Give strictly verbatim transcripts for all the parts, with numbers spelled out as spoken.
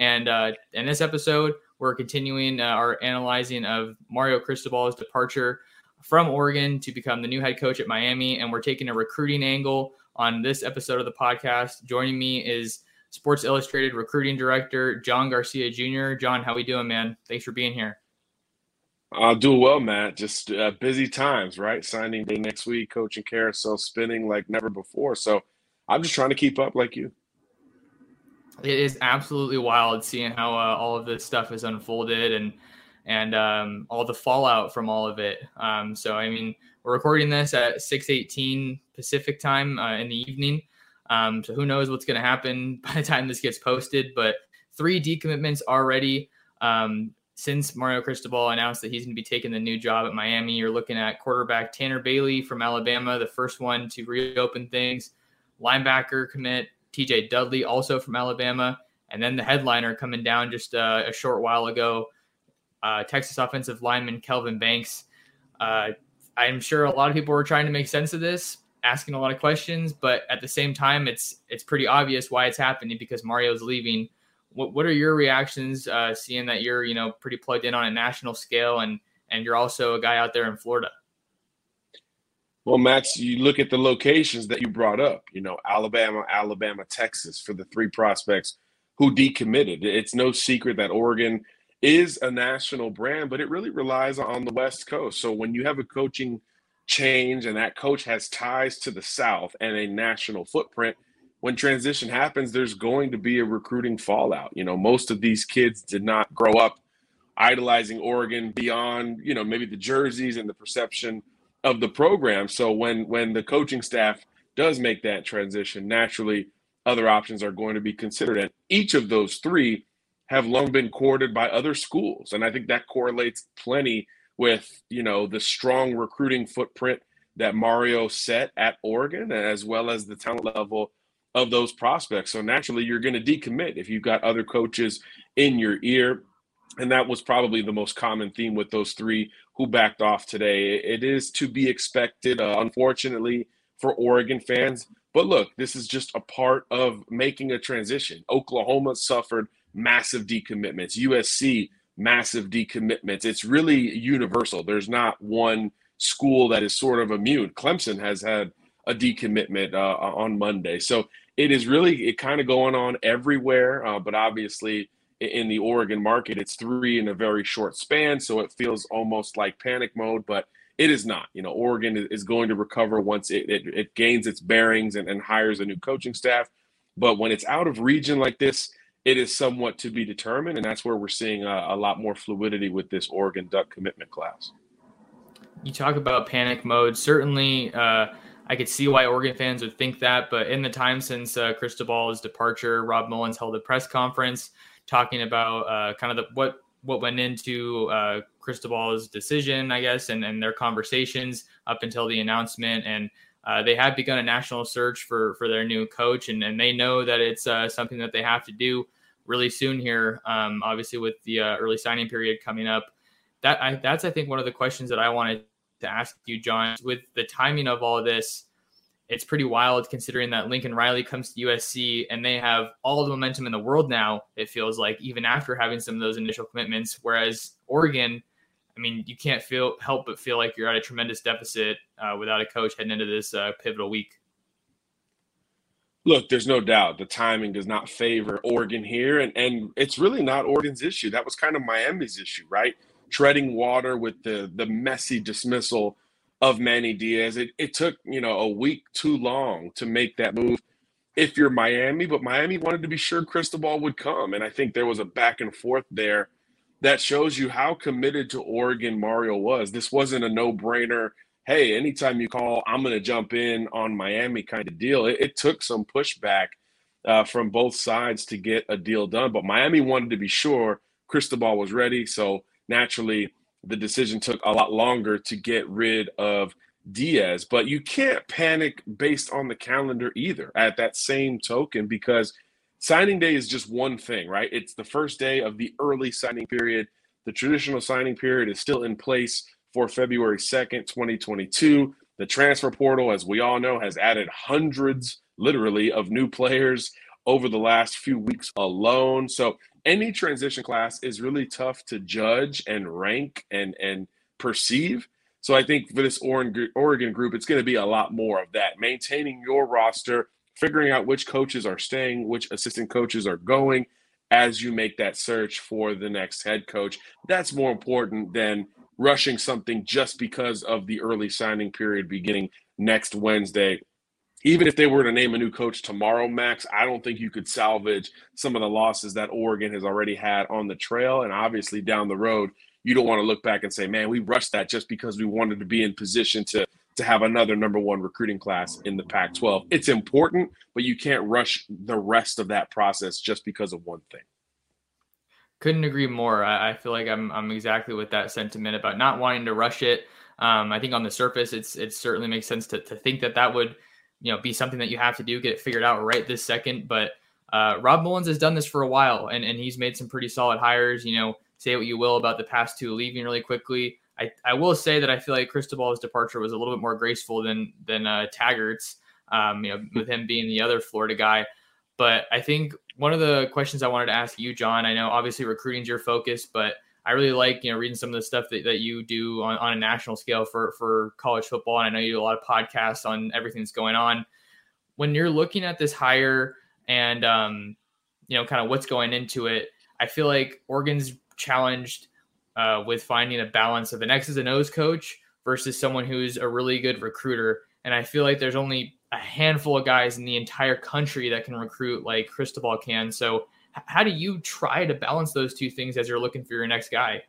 And uh, in this episode, we're continuing uh, our analyzing of Mario Cristobal's departure from Oregon to become the new head coach at Miami. And we're taking a recruiting angle on this episode of the podcast. Joining me is Sports Illustrated recruiting director, John Garcia Junior John, how we doing, man? Thanks for being here. I'll do well, Matt. Just uh, busy times, right? Signing day next week, coaching carousel spinning like never before. So I'm just trying to keep up like you. It is absolutely wild seeing how uh, all of this stuff is unfolded and and um, all the fallout from all of it. Um, so, I mean, we're recording this at six eighteen Pacific time uh, in the evening. Um, so who knows what's going to happen by the time this gets posted. But three decommitments already um, since Mario Cristobal announced that he's going to be taking the new job at Miami. You're looking at quarterback Tanner Bailey from Alabama, the first one to reopen things, linebacker commit T J. Dudley, also from Alabama, and then the headliner coming down just uh, a short while ago, uh, Texas offensive lineman Kelvin Banks. Uh, I'm sure a lot of people were trying to make sense of this, asking a lot of questions, but at the same time, it's it's pretty obvious why it's happening because Mario's leaving. What what are your reactions uh, seeing that you're you know pretty plugged in on a national scale and and you're also a guy out there in Florida? Well, Max, you look at the locations that you brought up, you know, Alabama, Alabama, Texas for the three prospects who decommitted. It's no secret that Oregon is a national brand, but it really relies on the West Coast. So when you have a coaching change and that coach has ties to the South and a national footprint, when transition happens, there's going to be a recruiting fallout. You know, most of these kids did not grow up idolizing Oregon beyond, you know, maybe the jerseys and the perception of the program. So when when the coaching staff does make that transition, naturally other options are going to be considered. And each of those three have long been courted by other schools. And I think that correlates plenty with, you know, the strong recruiting footprint that Mario set at Oregon, as well as the talent level of those prospects. So naturally you're going to decommit if you've got other coaches in your ear. And that was probably the most common theme with those three who backed off today. It is to be expected, uh, unfortunately, for Oregon fans. But look, this is just a part of making a transition. Oklahoma suffered massive decommitments. U S C, massive decommitments. It's really universal. There's not one school that is sort of immune. Clemson has had a decommitment uh, on Monday. So it is really it kind of going on everywhere, uh, but obviously – in the Oregon market, it's three in a very short span, so it feels almost like panic mode, but it is not. You know, Oregon is going to recover once it it, it gains its bearings and, and hires a new coaching staff. But when it's out of region like this, it is somewhat to be determined, and that's where we're seeing a, a lot more fluidity with this Oregon Duck commitment class. You talk about panic mode. Certainly, uh, I could see why Oregon fans would think that, but in the time since uh, Cristobal's departure, Rob Mullens held a press conference talking about uh, kind of the, what what went into uh, Cristobal's decision, I guess, and, and their conversations up until the announcement. And uh, they have begun a national search for for their new coach, and, and they know that it's uh, something that they have to do really soon here, um, obviously with the uh, early signing period coming up. That I, that's, I think, one of the questions that I wanted to ask you, John, with the timing of all of this. It's pretty wild considering that Lincoln Riley comes to U S C and they have all the momentum in the world now, it feels like, even after having some of those initial commitments. Whereas Oregon, I mean, you can't feel help but feel like you're at a tremendous deficit uh, without a coach heading into this uh, pivotal week. Look, there's no doubt the timing does not favor Oregon here, and, and it's really not Oregon's issue. That was kind of Miami's issue, right? Treading water with the, the messy dismissal of Manny Diaz. It, it took, you know, a week too long to make that move if you're Miami, but Miami wanted to be sure Cristobal would come, and I think there was a back and forth there that shows you how committed to Oregon Mario was. This wasn't a no-brainer, hey, anytime you call, I'm going to jump in on Miami kind of deal. It, it took some pushback uh, from both sides to get a deal done, but Miami wanted to be sure Cristobal was ready, so naturally the decision took a lot longer to get rid of Diaz. But you can't panic based on the calendar either at that same token, because signing day is just one thing, right? It's the first day of the early signing period. The traditional signing period is still in place for February second, twenty twenty-two. The transfer portal, as we all know, has added hundreds, literally, of new players over the last few weeks alone. So any transition class is really tough to judge and rank and, and perceive. So I think for this Oregon group, it's going to be a lot more of that. Maintaining your roster, figuring out which coaches are staying, which assistant coaches are going as you make that search for the next head coach. That's more important than rushing something just because of the early signing period beginning next Wednesday. Even if they were to name a new coach tomorrow, Max, I don't think you could salvage some of the losses that Oregon has already had on the trail. And obviously down the road, you don't want to look back and say, man, we rushed that just because we wanted to be in position to, to have another number one recruiting class in the Pac twelve. It's important, but you can't rush the rest of that process just because of one thing. Couldn't agree more. I, I feel like I'm I'm exactly with that sentiment about not wanting to rush it. Um, I think on the surface, it's it certainly makes sense to to think that that would – you know, be something that you have to do, get it figured out right this second. But uh, Rob Mullens has done this for a while, and, and he's made some pretty solid hires. You know, say what you will about the past two leaving really quickly. I, I will say that I feel like Cristobal's departure was a little bit more graceful than than uh, Taggart's, um, you know, with him being the other Florida guy. But I think one of the questions I wanted to ask you, John, I know obviously recruiting's your focus, but I really like, you know, reading some of the stuff that, that you do on, on a national scale for, for college football. And I know you do a lot of podcasts on everything that's going on. When you're looking at this hire and, um, you know, kind of what's going into it, I feel like Oregon's challenged uh, with finding a balance of an X's and O's coach versus someone who's a really good recruiter. And I feel like there's only a handful of guys in the entire country that can recruit like Cristobal can. So how do you try to balance those two things as you're looking for your next guy?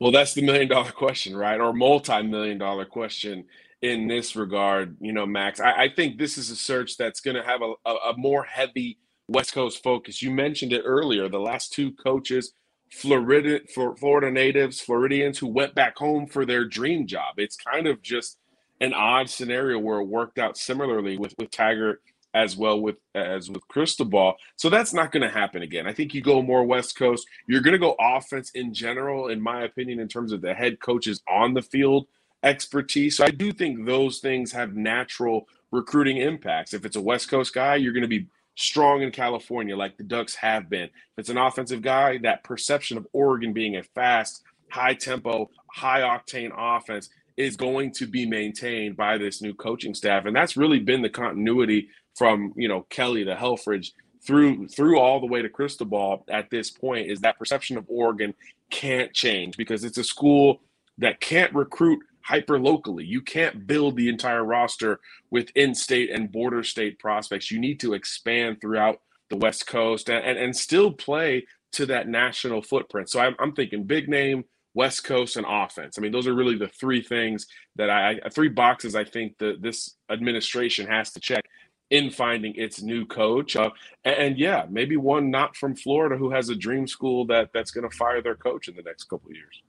Well, that's the million dollar question, right? Or multi-million dollar question in this regard, you know, Max. I, I think this is a search that's going to have a, a, a more heavy West Coast focus. You mentioned it earlier, the last two coaches, Florida, Florida natives, Floridians who went back home for their dream job. It's kind of just an odd scenario where it worked out similarly with, with Taggart, as well with as with Cristobal. So that's not going to happen again. I think you go more West Coast. You're going to go offense in general, in my opinion, in terms of the head coaches on the field expertise. So I do think those things have natural recruiting impacts. If it's a West Coast guy, you're going to be strong in California like the Ducks have been. If it's an offensive guy, that perception of Oregon being a fast, high-tempo, high-octane offense is going to be maintained by this new coaching staff. And that's really been the continuity from, you know, Kelly to Helfrich through through all the way to Cristobal at this point, is that perception of Oregon can't change because it's a school that can't recruit hyper locally. You can't build the entire roster with in-state and border state prospects. You need to expand throughout the West Coast and, and, and still play to that national footprint. So I'm, I'm thinking big name, West Coast, and offense. I mean, those are really the three things that I – three boxes I think that this administration has to check in finding its new coach. Uh, and, and, yeah, maybe one not from Florida who has a dream school that that's going to fire their coach in the next couple of years.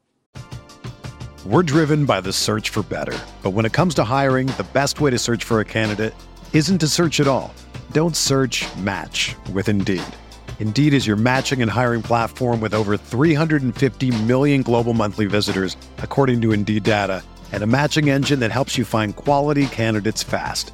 We're driven by the search for better. But when it comes to hiring, the best way to search for a candidate isn't to search at all. Don't search, match with Indeed. Indeed is your matching and hiring platform with over three hundred fifty million global monthly visitors, according to Indeed data, and a matching engine that helps you find quality candidates fast.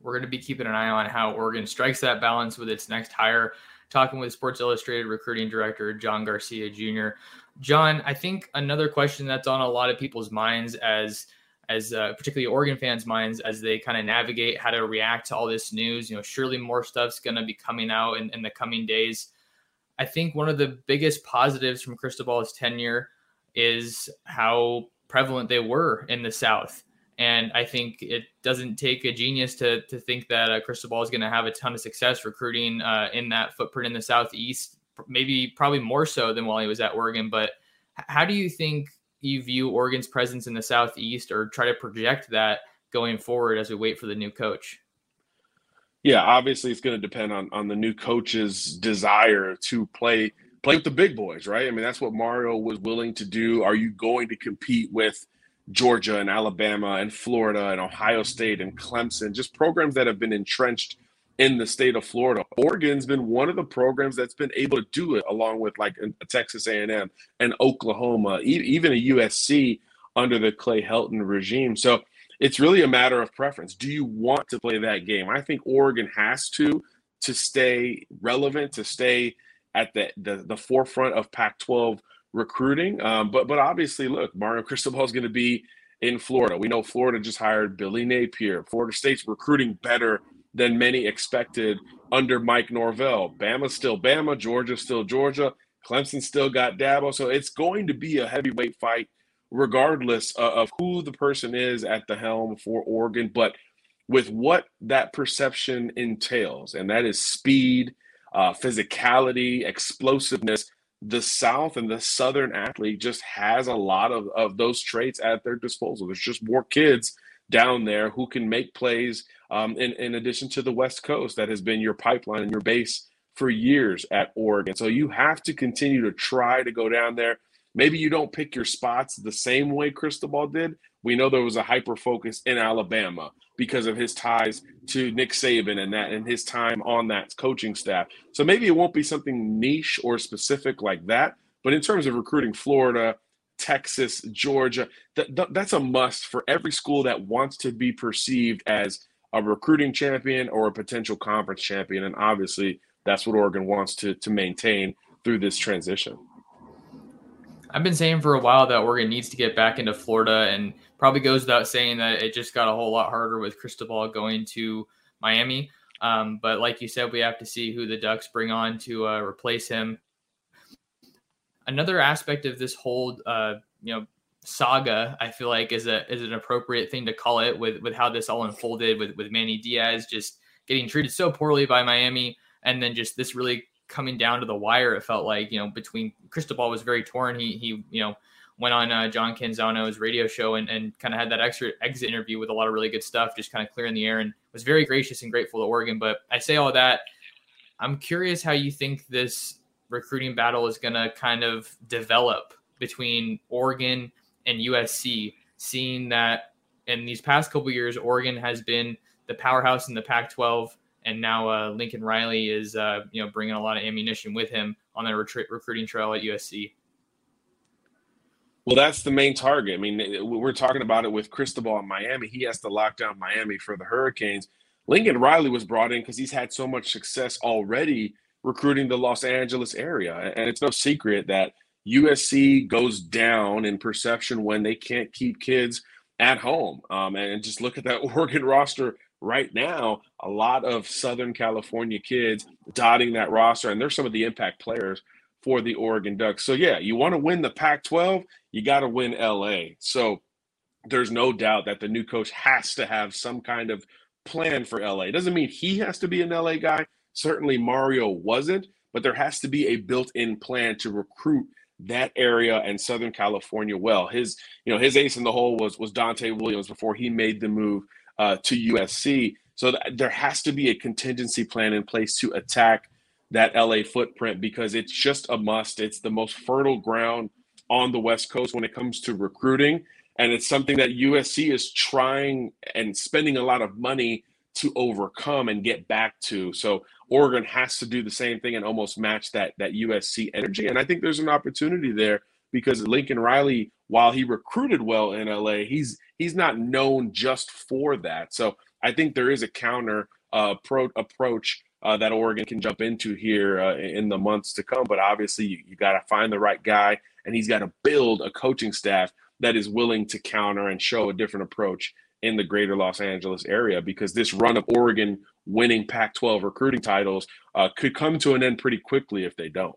We're going to be keeping an eye on how Oregon strikes that balance with its next hire. Talking with Sports Illustrated recruiting director John Garcia Junior John, I think another question that's on a lot of people's minds, as as uh, particularly Oregon fans' minds, as they kind of navigate how to react to all this news. You know, surely more stuff's going to be coming out in, in the coming days. I think one of the biggest positives from Cristobal's tenure is how prevalent they were in the South. And I think it doesn't take a genius to to think that uh, Cristobal is going to have a ton of success recruiting uh, in that footprint in the Southeast, maybe probably more so than while he was at Oregon. But how do you think you view Oregon's presence in the Southeast, or try to project that going forward as we wait for the new coach? Yeah, obviously it's going to depend on, on the new coach's desire to play, play with the big boys, right? I mean, that's what Mario was willing to do. Are you going to compete with Georgia and Alabama and Florida and Ohio State and Clemson, just programs that have been entrenched in the state of Florida? Oregon's been one of the programs that's been able to do it, along with like a Texas A and M and Oklahoma, e- even a U S C under the Clay Helton regime. So it's really a matter of preference. Do you want to play that game? I think Oregon has to, to stay relevant, to stay at the, the, the forefront of Pac twelve recruiting. Um, but but obviously, look, Mario Cristobal is going to be in Florida. We know Florida just hired Billy Napier. Florida State's recruiting better than many expected under Mike Norvell. Bama's still Bama. Georgia's still Georgia. Clemson still got Dabo. So it's going to be a heavyweight fight regardless of, of who the person is at the helm for Oregon, but with what that perception entails, and that is speed, uh, physicality, explosiveness. The South and the Southern athlete just has a lot of, of those traits at their disposal. There's just more kids down there who can make plays um, in, in addition to the West Coast that has been your pipeline and your base for years at Oregon. So you have to continue to try to go down there. Maybe you don't pick your spots the same way Cristobal did. We know there was a hyper-focus in Alabama because of his ties to Nick Saban and that, and his time on that coaching staff. So maybe it won't be something niche or specific like that. But in terms of recruiting Florida, Texas, Georgia, that, that, that's a must for every school that wants to be perceived as a recruiting champion or a potential conference champion. And obviously, that's what Oregon wants to, to maintain through this transition. I've been saying for a while that Oregon needs to get back into Florida, and probably goes without saying that it just got a whole lot harder with Cristobal going to Miami. Um, but like you said, we have to see who the Ducks bring on to uh, replace him. Another aspect of this whole, uh, you know, saga, I feel like is a is an appropriate thing to call it, with with how this all unfolded with with Manny Diaz just getting treated so poorly by Miami, and then just this really coming down to the wire. It felt like, you know, between Cristobal was very torn. He, he, you know, went on uh, John Canzano's radio show and, and kind of had that extra exit interview with a lot of really good stuff, just kind of clearing the air, and was very gracious and grateful to Oregon. But I say all that, I'm curious how you think this recruiting battle is going to kind of develop between Oregon and U S C, seeing that in these past couple of years, Oregon has been the powerhouse in the Pac twelve. And now uh, Lincoln Riley is, uh, you know, bringing a lot of ammunition with him on their retreat, recruiting trail at U S C. Well, that's the main target. I mean, we're talking about it with Cristobal in Miami. He has to lock down Miami for the Hurricanes. Lincoln Riley was brought in because he's had so much success already recruiting the Los Angeles area. And it's no secret that U S C goes down in perception when they can't keep kids at home. Um, and just look at that Oregon roster right now. A lot of Southern California kids dotting that roster, and they're some of the impact players for the Oregon Ducks. So, yeah, you want to win the Pac twelve, you got to win L A. So there's no doubt that the new coach has to have some kind of plan for L A. It doesn't mean he has to be an L A guy. Certainly Mario wasn't, but there has to be a built-in plan to recruit that area and Southern California well. His, you know, his ace in the hole was, was Dante Williams before he made the move uh, to U S C. So th- there has to be a contingency plan in place to attack that L A footprint, because it's just a must. It's the most fertile ground on the West Coast when it comes to recruiting. And it's something that U S C is trying and spending a lot of money to overcome and get back to. So Oregon has to do the same thing and almost match that, that U S C energy. And I think there's an opportunity there, because Lincoln Riley, while he recruited well in L A, he's, he's not known just for that. So I think there is a counter uh, pro- approach Uh, that Oregon can jump into here uh, in the months to come. But obviously you, you got to find the right guy, and he's got to build a coaching staff that is willing to counter and show a different approach in the greater Los Angeles area, because this run of Oregon winning Pac twelve recruiting titles uh, could come to an end pretty quickly if they don't.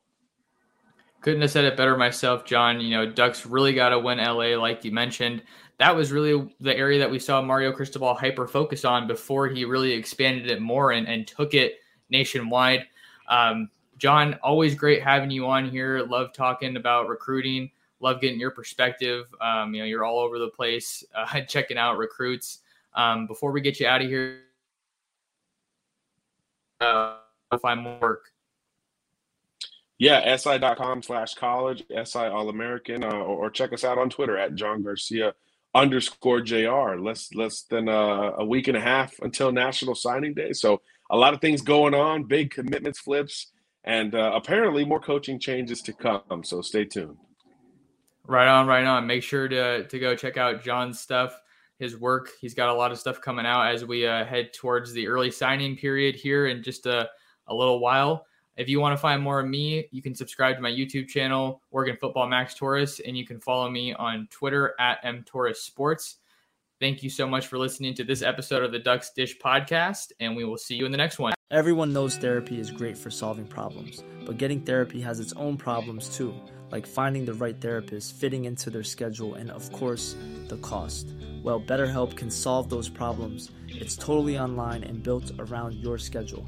Couldn't have said it better myself, John. You know, Ducks really got to win L A, like you mentioned. That was really the area that we saw Mario Cristobal hyper-focus on before he really expanded it more and, and took it nationwide. Um, John, always great having you on here. Love talking about recruiting. Love getting your perspective. Um, you know, you're all over the place uh, checking out recruits. Um, before we get you out of here, uh, find more work. Yeah, si.com slash college, si All American, uh, or, or check us out on Twitter at John Garcia underscore J R. Less less than uh, a week and a half until National Signing Day, so. A lot of things going on, big commitments, flips, and uh, apparently more coaching changes to come. So stay tuned. Right on, right on. Make sure to to go check out John's stuff, his work. He's got a lot of stuff coming out as we uh, head towards the early signing period here in just a, a little while. If you want to find more of me, you can subscribe to my YouTube channel, Oregon Football Max Torres, and you can follow me on Twitter at m torres sports. Thank you so much for listening to this episode of the Ducks Dish podcast, and we will see you in the next one. Everyone knows therapy is great for solving problems, but getting therapy has its own problems too, like finding the right therapist, fitting into their schedule, and of course, the cost. Well, BetterHelp can solve those problems. It's totally online and built around your schedule.